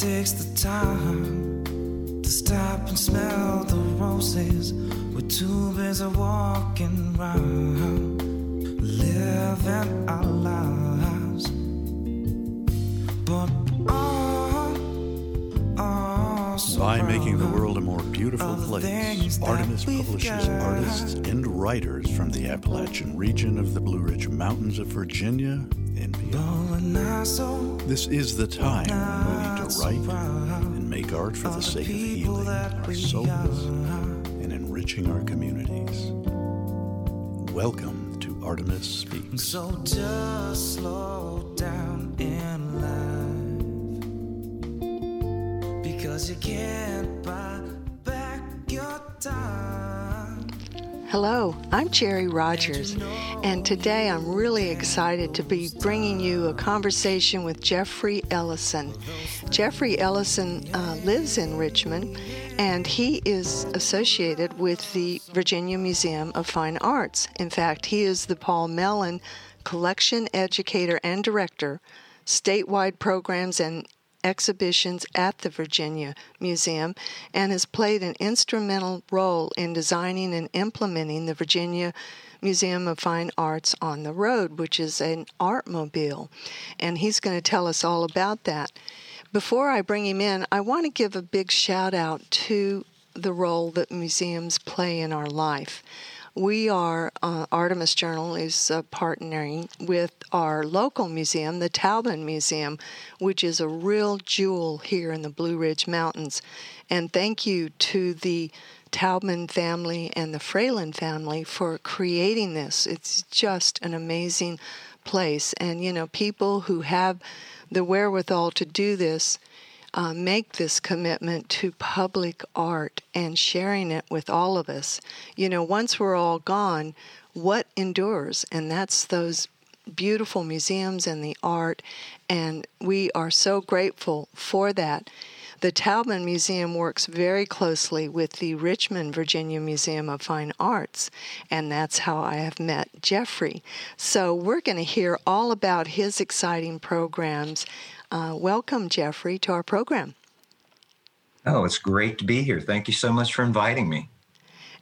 takes the time to stop and smell the roses. We're too busy walking round, living our lives. But by making the world a more beautiful place, Artemis publishes artists and writers from the Appalachian region of the Blue Ridge Mountains of Virginia and beyond. This is the time when we need to write and make art for the sake of healing our souls and enriching our communities. Welcome to Artemis Speaks. So just slow down in life. You can't buy back your time. Hello, I'm Jerry Rogers, and today I'm really excited to be bringing you a conversation with Jeffrey Allison. Jeffrey Allison lives in Richmond, and he is associated with the Virginia Museum of Fine Arts. In fact, he is the Paul Mellon Collection Educator and Director, statewide programs and exhibitions at the Virginia Museum, and has played an instrumental role in designing and implementing the Virginia Museum of Fine Arts on the Road, which is an Artmobile, and he's going to tell us all about that. Before I bring him in, I want to give a big shout out to the role that museums play in our life. We are, Artemis Journal is partnering with our local museum, the Taubman Museum, which is a real jewel here in the Blue Ridge Mountains. And thank you to the Taubman family and the Fralin family for creating this. It's just an amazing place. And, you know, people who have the wherewithal to do this make this commitment to public art and sharing it with all of us. You know, once we're all gone, what endures? And that's those beautiful museums and the art, and we are so grateful for that. The Taubman Museum works very closely with the Richmond, Virginia Museum of Fine Arts, and that's how I have met Jeffrey. So we're going to hear all about his exciting programs. Welcome, Jeffrey, to our program. Oh, it's great to be here. Thank you so much for inviting me.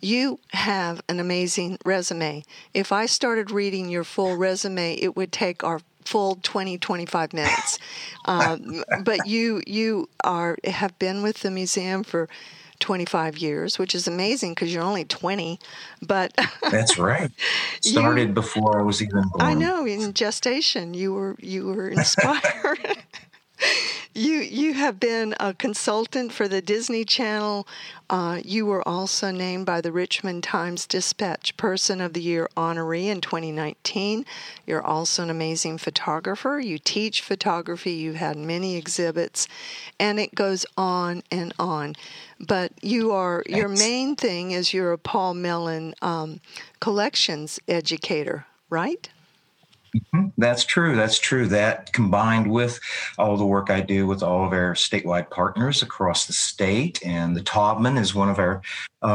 You have an amazing resume. If I started reading your full resume, it would take our full 20, 25 minutes. But you have been with the museum for 25 years, which is amazing because you're only 20. But that's right. Started before I was even born. I know, in gestation, you were inspired. You have been a consultant for the Disney Channel. You were also named by the Richmond Times-Dispatch Person of the Year honoree in 2019. You're also an amazing photographer. You teach photography. You've had many exhibits, and it goes on and on. But you are your main thing is you're a Paul Mellon collections educator, right? Mm-hmm. That's true. That combined with all the work I do with all of our statewide partners across the state, and the Taubman is one of our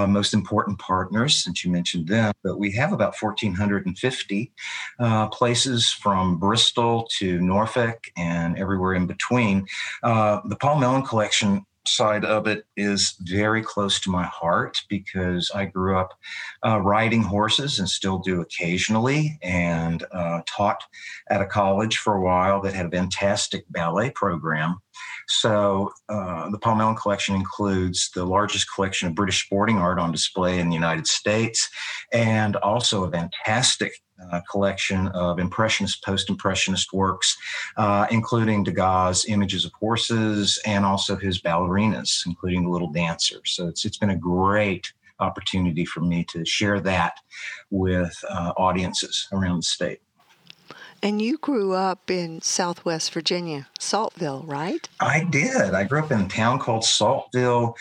most important partners, since you mentioned them. But we have about 1,450 places from Bristol to Norfolk and everywhere in between. The Paul Mellon Collection side of it is very close to my heart because I grew up riding horses and still do occasionally, and taught at a college for a while that had a fantastic ballet program. So the Paul Mellon Collection includes the largest collection of British sporting art on display in the United States, and also a fantastic collection of Impressionist, Post-Impressionist works, including Degas' images of horses and also his ballerinas, including The Little Dancer. So it's been a great opportunity for me to share that with audiences around the state. And you grew up in Southwest Virginia, Saltville, right? I did. I grew up in a town called Saltville.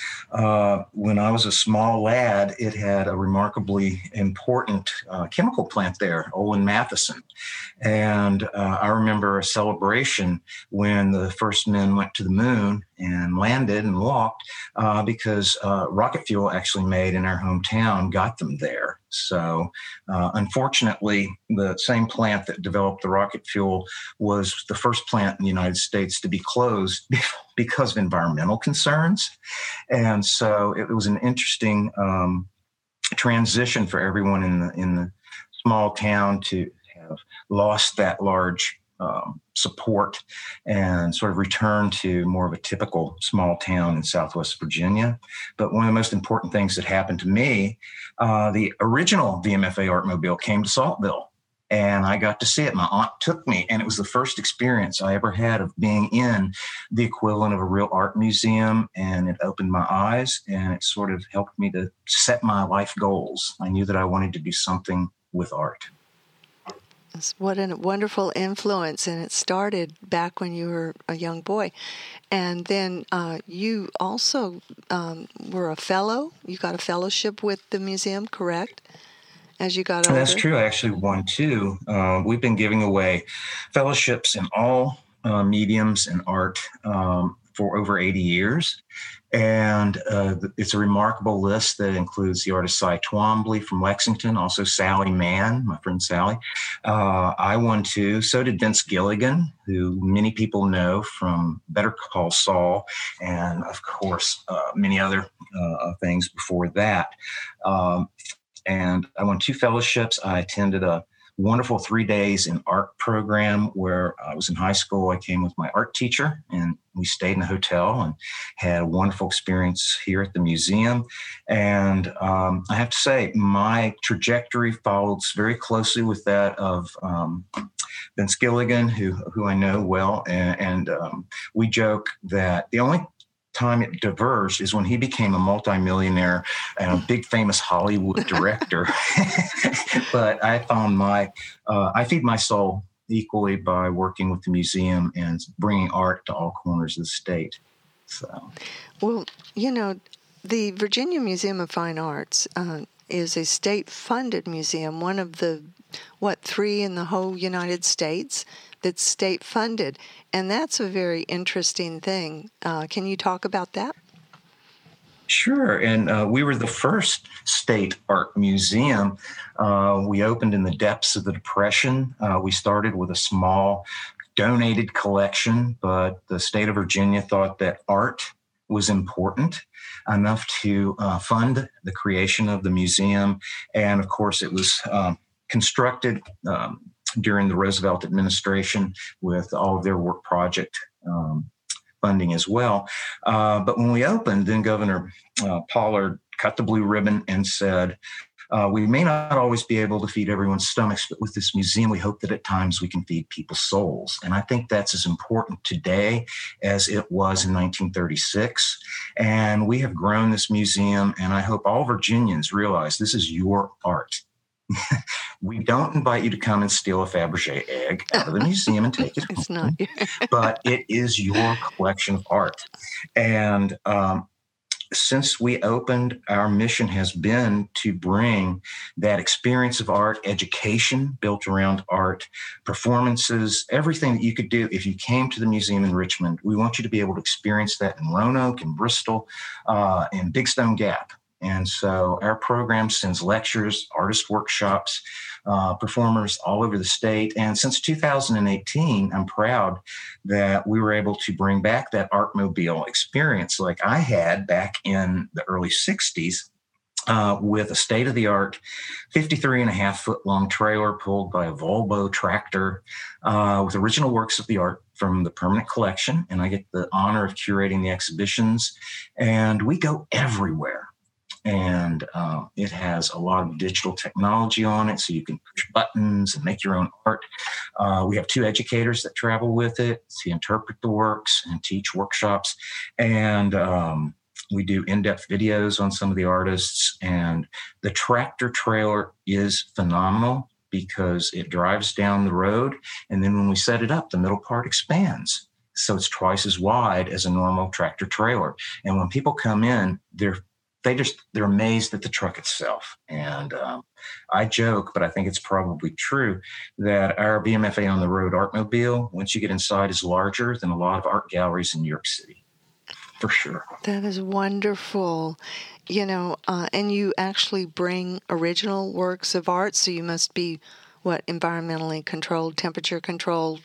When I was a small lad, it had a remarkably important chemical plant there, Owen Matheson. And I remember a celebration when the first men went to the moon and landed and walked because rocket fuel actually made in our hometown got them there. So unfortunately, the same plant that developed the rocket fuel was the first plant in the United States to be closed because of environmental concerns. And so it was an interesting transition for everyone in the small town to have lost that large support and sort of return to more of a typical small town in Southwest Virginia. But one of the most important things that happened to me, the original VMFA Artmobile came to Saltville, and I got to see it. My aunt took me, and it was the first experience I ever had of being in the equivalent of a real art museum, and it opened my eyes, and it sort of helped me to set my life goals. I knew that I wanted to do something with art. What a wonderful influence, and it started back when you were a young boy. And then you also were a fellow. You got a fellowship with the museum, correct? As you got older. That's true. I actually won two. We've been giving away fellowships in all mediums and art for over 80 years. And it's a remarkable list that includes the artist Cy Twombly from Lexington, also Sally Mann, my friend Sally. I won two. So did Vince Gilligan, who many people know from Better Call Saul, and of course, many other things before that. And I won two fellowships. I attended a wonderful 3 days in art program where I was in high school. I came with my art teacher, and we stayed in a hotel and had a wonderful experience here at the museum. And I have to say, my trajectory followed very closely with that of Vince Gilligan, who I know well. And we joke that the only time it diverged is when he became a multimillionaire and a big famous Hollywood director. But I found I feed my soul equally by working with the museum and bringing art to all corners of the state. So, well, the Virginia Museum of Fine Arts is a state-funded museum, one of the, three in the whole United States that's state-funded. And that's a very interesting thing. Can you talk about that? Sure. And we were the first state art museum. We opened in the depths of the Depression. We started with a small donated collection, but the state of Virginia thought that art was important enough to fund the creation of the museum. And, of course, it was constructed during the Roosevelt administration with all of their work project funding as well. But when we opened, then Governor Pollard cut the blue ribbon and said, we may not always be able to feed everyone's stomachs, but with this museum, we hope that at times we can feed people's souls. And I think that's as important today as it was in 1936. And we have grown this museum, and I hope all Virginians realize this is your art. We don't invite you to come and steal a Fabergé egg out of the museum and take it home. It's not. But it is your collection of art. And since we opened, our mission has been to bring that experience of art, education built around art, performances, everything that you could do if you came to the museum in Richmond. We want you to be able to experience that in Roanoke, in Bristol, in Big Stone Gap. And so our program sends lectures, artist workshops, performers all over the state. And since 2018, I'm proud that we were able to bring back that Artmobile experience like I had back in the early 60s with a state-of-the-art 53.5-foot-long trailer pulled by a Volvo tractor with original works of the art from the permanent collection. And I get the honor of curating the exhibitions. And we go everywhere. And it has a lot of digital technology on it, so you can push buttons and make your own art. We have two educators that travel with it to interpret the works and teach workshops. And we do in-depth videos on some of the artists. And the tractor trailer is phenomenal because it drives down the road. And then when we set it up, the middle part expands. So it's twice as wide as a normal tractor trailer. And when people come in, they're amazed at the truck itself. And I joke, but I think it's probably true, that our BMFA on the road Artmobile, once you get inside, is larger than a lot of art galleries in New York City, for sure. That is wonderful. you know, and you actually bring original works of art, so you must be, what, environmentally controlled, temperature controlled?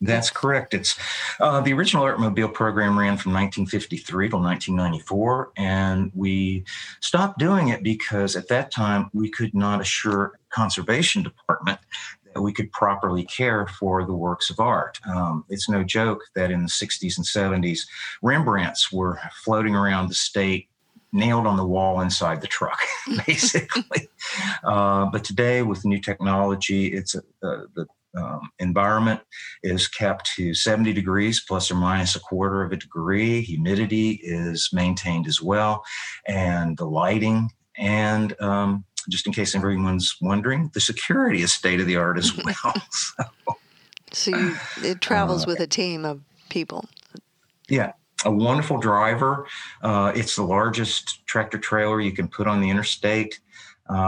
That's correct. It's the original Artmobile program ran from 1953 till 1994, and we stopped doing it because at that time we could not assure conservation department that we could properly care for the works of art. It's no joke that in the 60s and 70s, Rembrandts were floating around the state, nailed on the wall inside the truck, basically. But today, with new technology, it's the environment is kept to 70 degrees plus or minus a quarter of a degree. Humidity is maintained as well, and the lighting. And just in case everyone's wondering, the security is state of the art as well. So it travels with a team of people. Yeah. A wonderful driver. It's the largest tractor trailer you can put on the interstate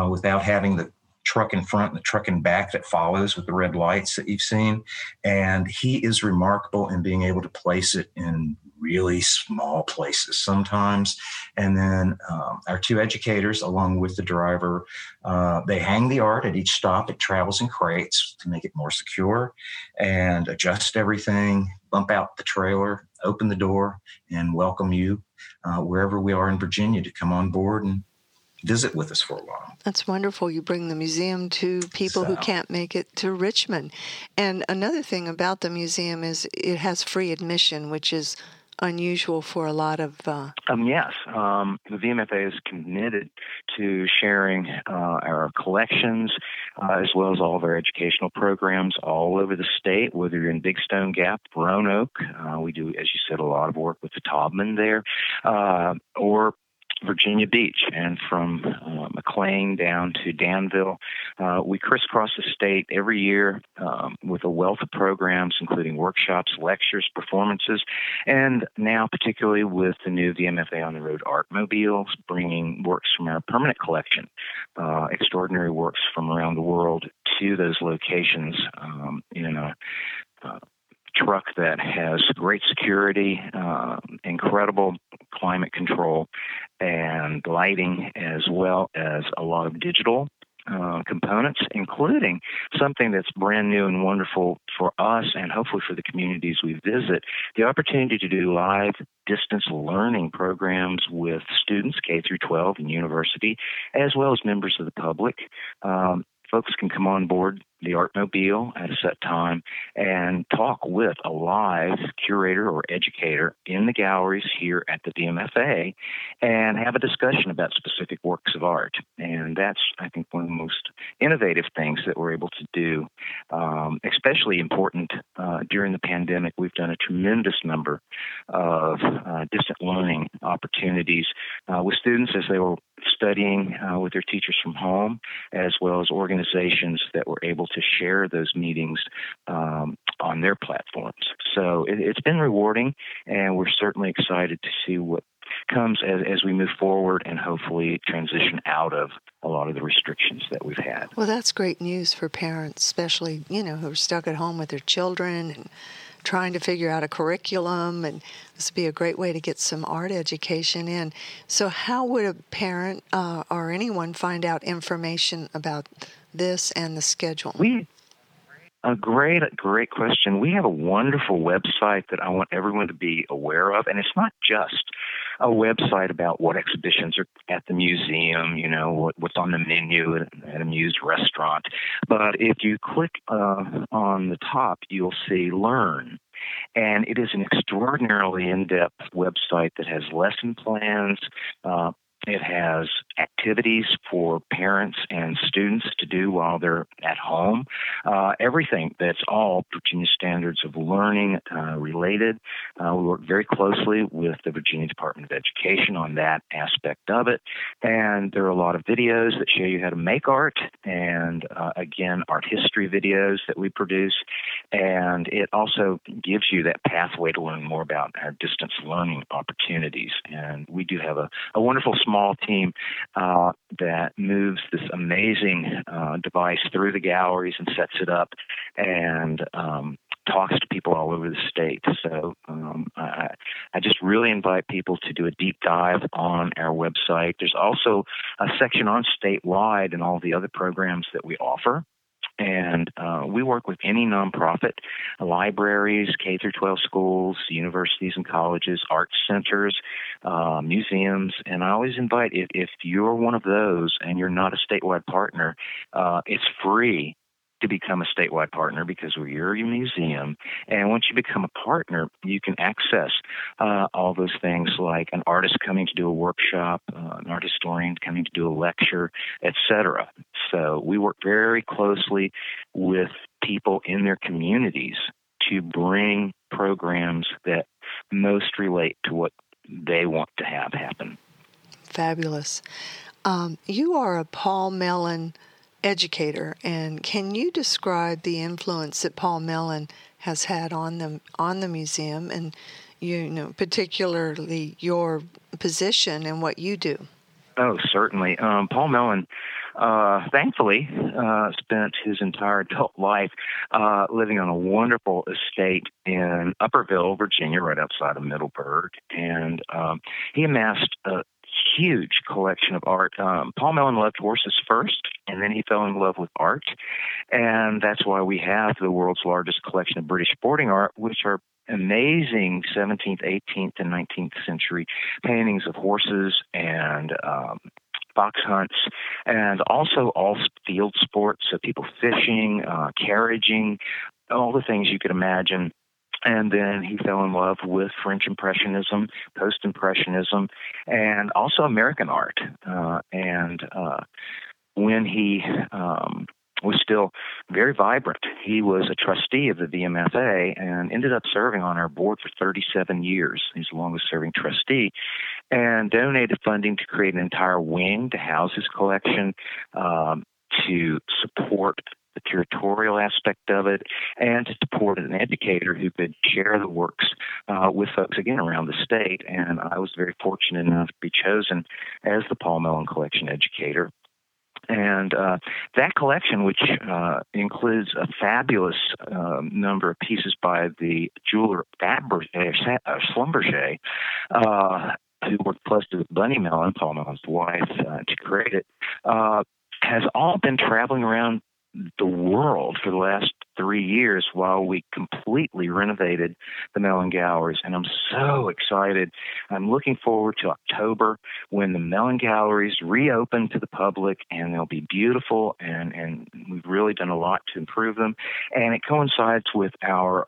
without having the truck in front and the truck in back that follows with the red lights that you've seen. And he is remarkable in being able to place it in really small places sometimes. And then our two educators, along with the driver, they hang the art at each stop. It travels in crates to make it more secure, and adjust everything, bump out the trailer, open the door, and welcome you wherever we are in Virginia to come on board and visit with us for a while. That's wonderful. You bring the museum to people who can't make it to Richmond. And another thing about the museum is it has free admission, which is unusual for a lot of... Yes. The VMFA is committed to sharing our collections as well as all of our educational programs all over the state, whether you're in Big Stone Gap, Roanoke. We do, as you said, a lot of work with the Taubman there, or Virginia Beach, and from McLean down to Danville. We crisscross the state every year with a wealth of programs, including workshops, lectures, performances, and now particularly with the new VMFA on the Road Artmobiles, bringing works from our permanent collection, extraordinary works from around the world, to those locations in a truck that has great security, incredible climate control and lighting, as well as a lot of digital components, including something that's brand new and wonderful for us and hopefully for the communities we visit, the opportunity to do live distance learning programs with students K through 12 and university, as well as members of the public. Folks can come on board the Artmobile at a set time and talk with a live curator or educator in the galleries here at the VMFA and have a discussion about specific works of art. And that's, I think, one of the most innovative things that we're able to do, especially important during the pandemic. We've done a tremendous number of distant learning opportunities with students as they were studying with their teachers from home, as well as organizations that were able to share those meetings on their platforms. So it's been rewarding, and we're certainly excited to see what comes as we move forward and hopefully transition out of a lot of the restrictions that we've had. Well, that's great news for parents, especially, you know, who are stuck at home with their children and trying to figure out a curriculum, and this would be a great way to get some art education in. So how would a parent or anyone find out information about this and the schedule? A great question. We have a wonderful website that I want everyone to be aware of, and it's not just a website about what exhibitions are at the museum, you know, what's on the menu at a muse restaurant. But if you click on the top, you'll see Learn. And it is an extraordinarily in-depth website that has lesson plans. It has activities for parents and students to do while they're at home. Everything that's all Virginia Standards of Learning related. We work very closely with the Virginia Department of Education on that aspect of it. And there are a lot of videos that show you how to make art, and again, art history videos that we produce. And it also gives you that pathway to learn more about our distance learning opportunities. And we do have a wonderful small team that moves this amazing device through the galleries and sets it up and talks to people all over the state. So I just really invite people to do a deep dive on our website. There's also a section on statewide and all the other programs that we offer. And we work with any nonprofit, libraries, K through 12 schools, universities and colleges, art centers, museums. And I always invite, if you're one of those and you're not a statewide partner, it's free to become a statewide partner because we're your museum. And once you become a partner, you can access all those things like an artist coming to do a workshop, an art historian coming to do a lecture, etc. So we work very closely with people in their communities to bring programs that most relate to what they want to have happen. Fabulous. You are a Paul Mellon educator, and can you describe the influence that Paul Mellon has had on the museum, and particularly your position and what you do? Oh, certainly. Paul Mellon, thankfully, spent his entire adult life living on a wonderful estate in Upperville, Virginia, right outside of Middleburg, and he amassed a huge collection of art. Paul Mellon loved horses first, and then he fell in love with art, and that's why we have the world's largest collection of British sporting art, which are amazing 17th, 18th, and 19th century paintings of horses and fox hunts, and also all field sports, so people fishing, carriaging, all the things you could imagine. And then he fell in love with French Impressionism, Post-Impressionism, and also American art. When he was still very vibrant, he was a trustee of the VMFA and ended up serving on our board for 37 years. He's the longest-serving trustee, and donated funding to create an entire wing to house his collection, to support the curatorial aspect of it, and to support an educator who could share the works with folks, again, around the state. And I was very fortunate enough to be chosen as the Paul Mellon Collection Educator. And that collection, which includes a fabulous number of pieces by the jeweler Fabergé, or Schlumberger, who worked closely with Bunny Mellon, Paul Mellon's wife, to create it, has all been traveling around the world for the last 3 years while we completely renovated the Mellon Galleries. And I'm so excited. I'm looking forward to October when the Mellon Galleries reopen to the public, and they'll be beautiful, and we've really done a lot to improve them. And it coincides with our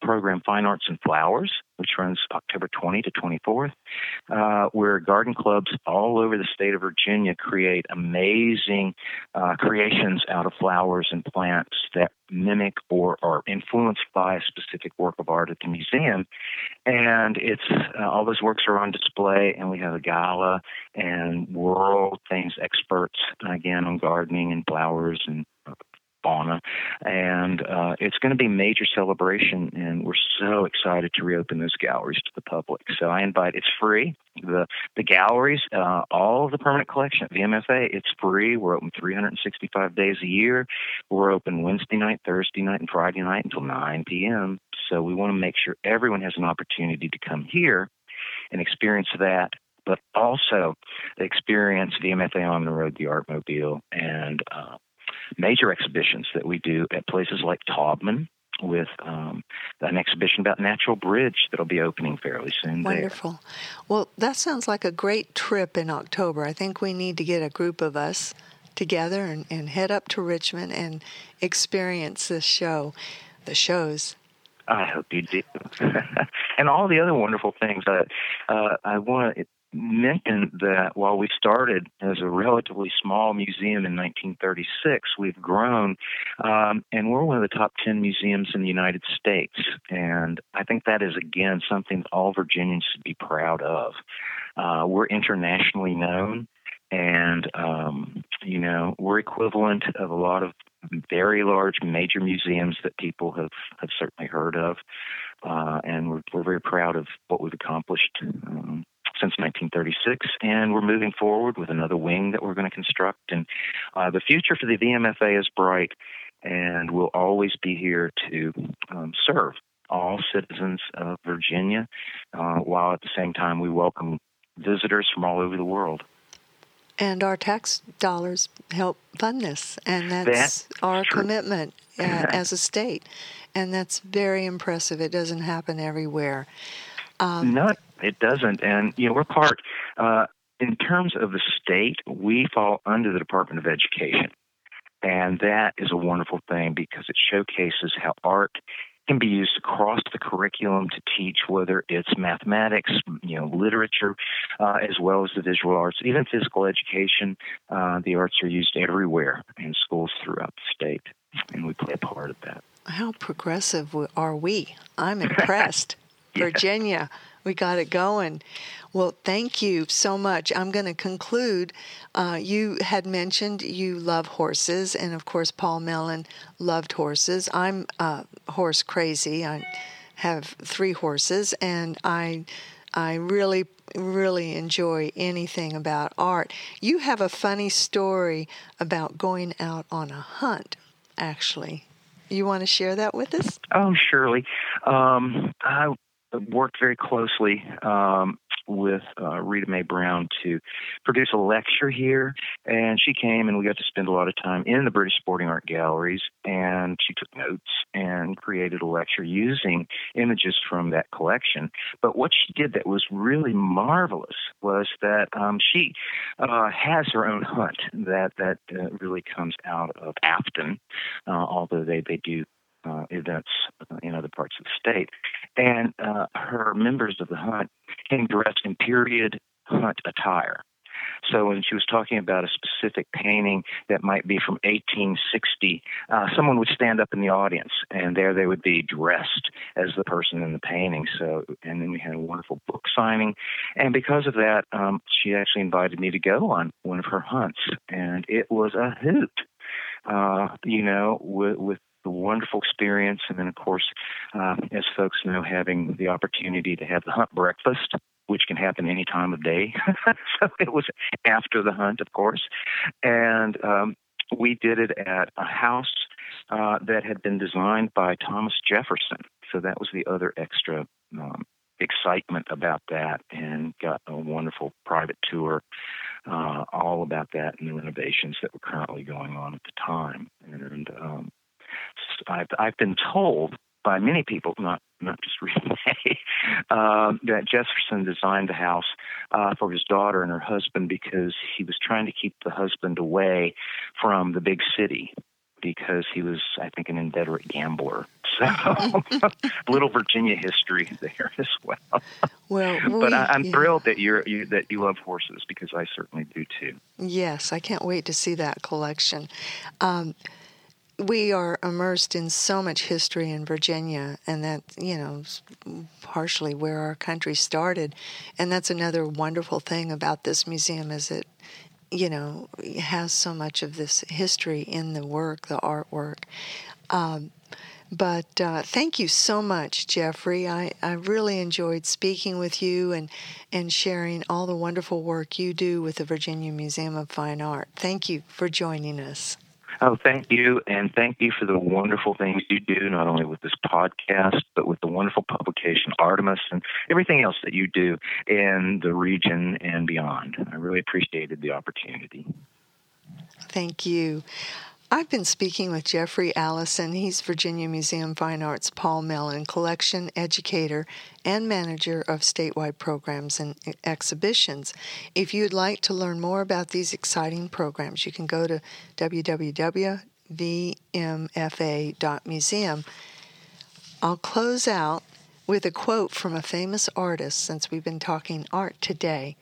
program Fine Arts and Flowers, which runs October 20 to 24th, where garden clubs all over the state of Virginia create amazing creations out of flowers and plants that mimic or are influenced by a specific work of art at the museum. And it's all those works are on display, and we have a gala and world things experts, again, on gardening and flowers and fauna, and it's going to be a major celebration, and we're so excited to reopen those galleries to the public. So I invite, it's free. The galleries, all of the permanent collection at VMFA, it's free. We're open 365 days a year. We're open Wednesday night, Thursday night, and Friday night until 9 p.m. So we want to make sure everyone has an opportunity to come here and experience that, but also experience VMFA on the road, the Artmobile, and major exhibitions that we do at places like Taubman, with an exhibition about Natural Bridge that'll be opening fairly soon. Wonderful. There. Well, that sounds like a great trip in October. I think we need to get a group of us together and head up to Richmond and experience this show, the shows. I hope you do. And all the other wonderful things. I want to mention that while we started as a relatively small museum in 1936, we've grown, and we're one of the top 10 museums in the United States. And I think that is, again, something that all Virginians should be proud of. We're internationally known, and, we're equivalent of a lot of very large major museums that people have certainly heard of, and we're very proud of what we've accomplished since 1936, and we're moving forward with another wing that we're going to construct. And the future for the VMFA is bright, and we'll always be here to serve all citizens of Virginia, while at the same time we welcome visitors from all over the world. And our tax dollars help fund this, and that's our true commitment as a state. And that's very impressive. It doesn't happen everywhere. No, it doesn't. And, you know, we're part, in terms of the state, we fall under the Department of Education. And that is a wonderful thing because it showcases how art can be used across the curriculum to teach, whether it's mathematics, you know, literature, as well as the visual arts, even physical education. The arts are used everywhere in schools throughout the state, and we play a part of that. How progressive are we? I'm impressed. Yeah. Virginia, we got it going. Well, thank you so much. I'm going to conclude. You had mentioned you love horses, and of course, Paul Mellon loved horses. I'm horse crazy. I have 3 horses, and I really, really enjoy anything about art. You have a funny story about going out on a hunt, actually. You want to share that with us? Oh, surely. I worked very closely with Rita Mae Brown to produce a lecture here, and she came and we got to spend a lot of time in the British Sporting Art Galleries, and she took notes and created a lecture using images from that collection. But what she did that was really marvelous was that she has her own hunt that really comes out of Afton, although they do events in other parts of the state. And her members of the hunt came dressed in period hunt attire. So when she was talking about a specific painting that might be from 1860, someone would stand up in the audience, and there they would be dressed as the person in the painting. So, and then we had a wonderful book signing. And because of that, she actually invited me to go on one of her hunts. And it was a hoot, with the wonderful experience. And then, of course, as folks know, having the opportunity to have the hunt breakfast, which can happen any time of day. So it was after the hunt, of course. And we did it at a house that had been designed by Thomas Jefferson. So that was the other extra excitement about that, and got a wonderful private tour all about that and the renovations that were currently going on at the time. And I've been told by many people, not just recently, that Jefferson designed the house for his daughter and her husband because he was trying to keep the husband away from the big city because he was, I think, an inveterate gambler. So little Virginia history there as well. But I'm thrilled that you love horses, because I certainly do too. Yes, I can't wait to see that collection. We are immersed in so much history in Virginia, and that, partially where our country started. And that's another wonderful thing about this museum, is it, has so much of this history in the work, the artwork. But thank you so much, Jeffrey. I really enjoyed speaking with you and sharing all the wonderful work you do with the Virginia Museum of Fine Art. Thank you for joining us. Oh, thank you, and thank you for the wonderful things you do, not only with this podcast, but with the wonderful publication Artemis and everything else that you do in the region and beyond. I really appreciated the opportunity. Thank you. I've been speaking with Jeffrey Allison. He's Virginia Museum Fine Arts Paul Mellon collection educator and manager of statewide programs and exhibitions. If you'd like to learn more about these exciting programs, you can go to www.vmfa.museum. I'll close out with a quote from a famous artist, since we've been talking art today.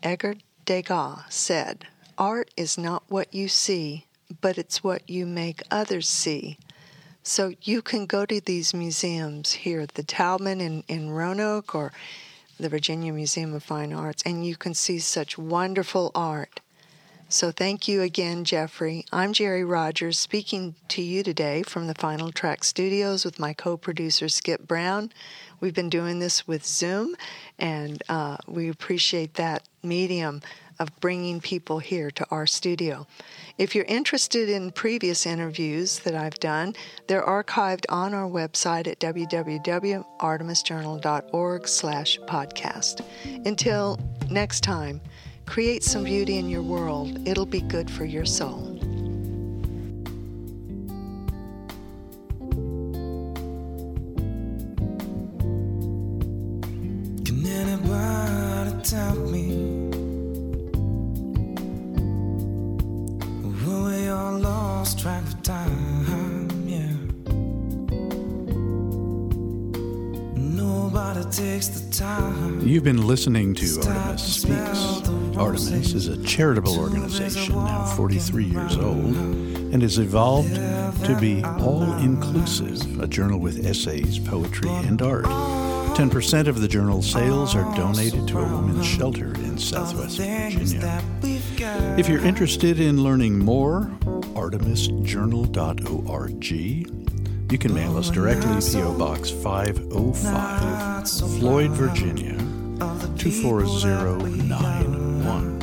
Edgar Degas said, "Art is not what you see, but it's what you make others see." So you can go to these museums here at the Taubman in Roanoke, or the Virginia Museum of Fine Arts, and you can see such wonderful art. So thank you again, Jeffrey. I'm Jerry Rogers, speaking to you today from the Final Track Studios with my co-producer, Skip Brown. We've been doing this with Zoom, and we appreciate that medium of bringing people here to our studio. If you're interested in previous interviews that I've done, they're archived on our website at www.artemisjournal.org/podcast. Until next time, create some beauty in your world. It'll be good for your soul. Can anybody tell me who we all lost track of time? Yeah. Nobody takes the time. You've been listening to Artemis Speaks. Artemis is a charitable organization, now 43 years old, and has evolved to be all-inclusive, a journal with essays, poetry, and art. 10% of the journal's sales are donated to a women's shelter in Southwest Virginia. If you're interested in learning more, artemisjournal.org. You can mail us directly, P.O. Box 505, Floyd, Virginia, 24091.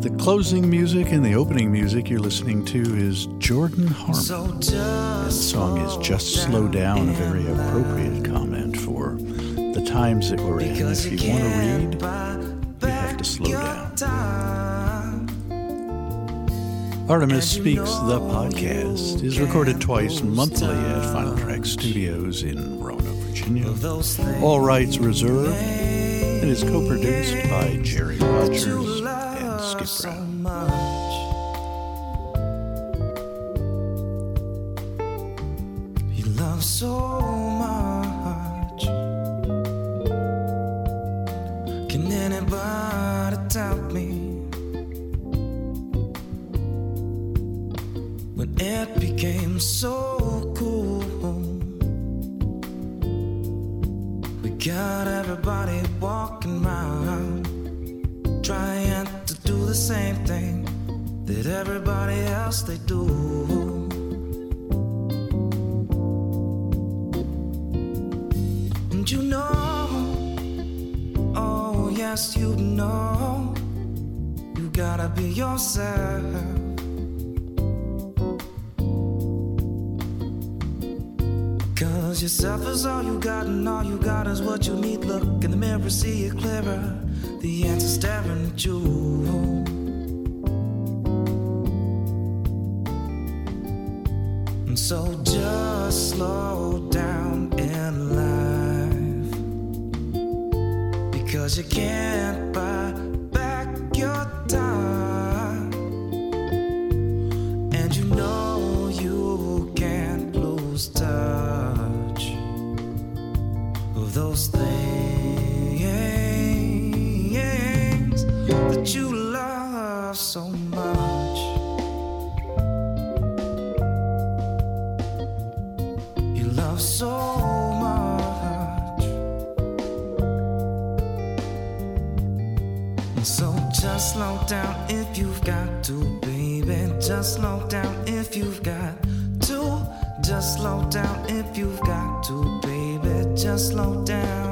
The closing music and the opening music you're listening to is Jordan Harmon. The song is Just Slow Down, a very appropriate comment for the times that we're in. If you want to read, you have to slow down. Artemis Speaks, the podcast, is recorded twice monthly at Final Track Studios in Roanoke, Virginia. All rights reserved, and is co-produced by Jerry Rogers. Skip Brown. He loves so much. Can anybody tell me when it became so cool? We got everybody walking around trying to do the same thing that everybody else they do. And you know, oh yes, you know, you gotta be yourself. Cause yourself is all you got, and all you got is what you need. Look in the mirror, see it clearer. The answer staring at you. And so just slow down in life, because you can't buy back your time. And you know you can't lose touch of those things that you love so much. You love so much. And so just slow down if you've got to, baby. Just slow down if you've got to. Just slow down if you've got to, baby. Just slow down.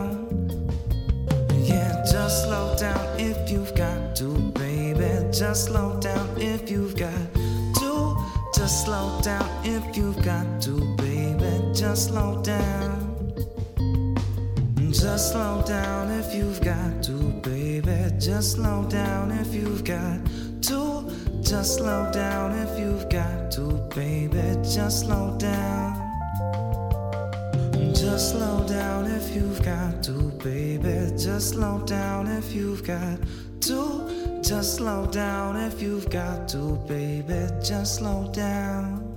Just slow down if you've got to, baby. Just slow down if you've got to. Just slow down if you've got to, baby. Just slow down. Just slow down if you've got to, baby. Just slow down if you've got to. Just slow down if you've got to, baby. Just slow down. Just slow down if you've got to, baby. Just slow down if you've got to. Just slow down if you've got to, baby. Just slow down.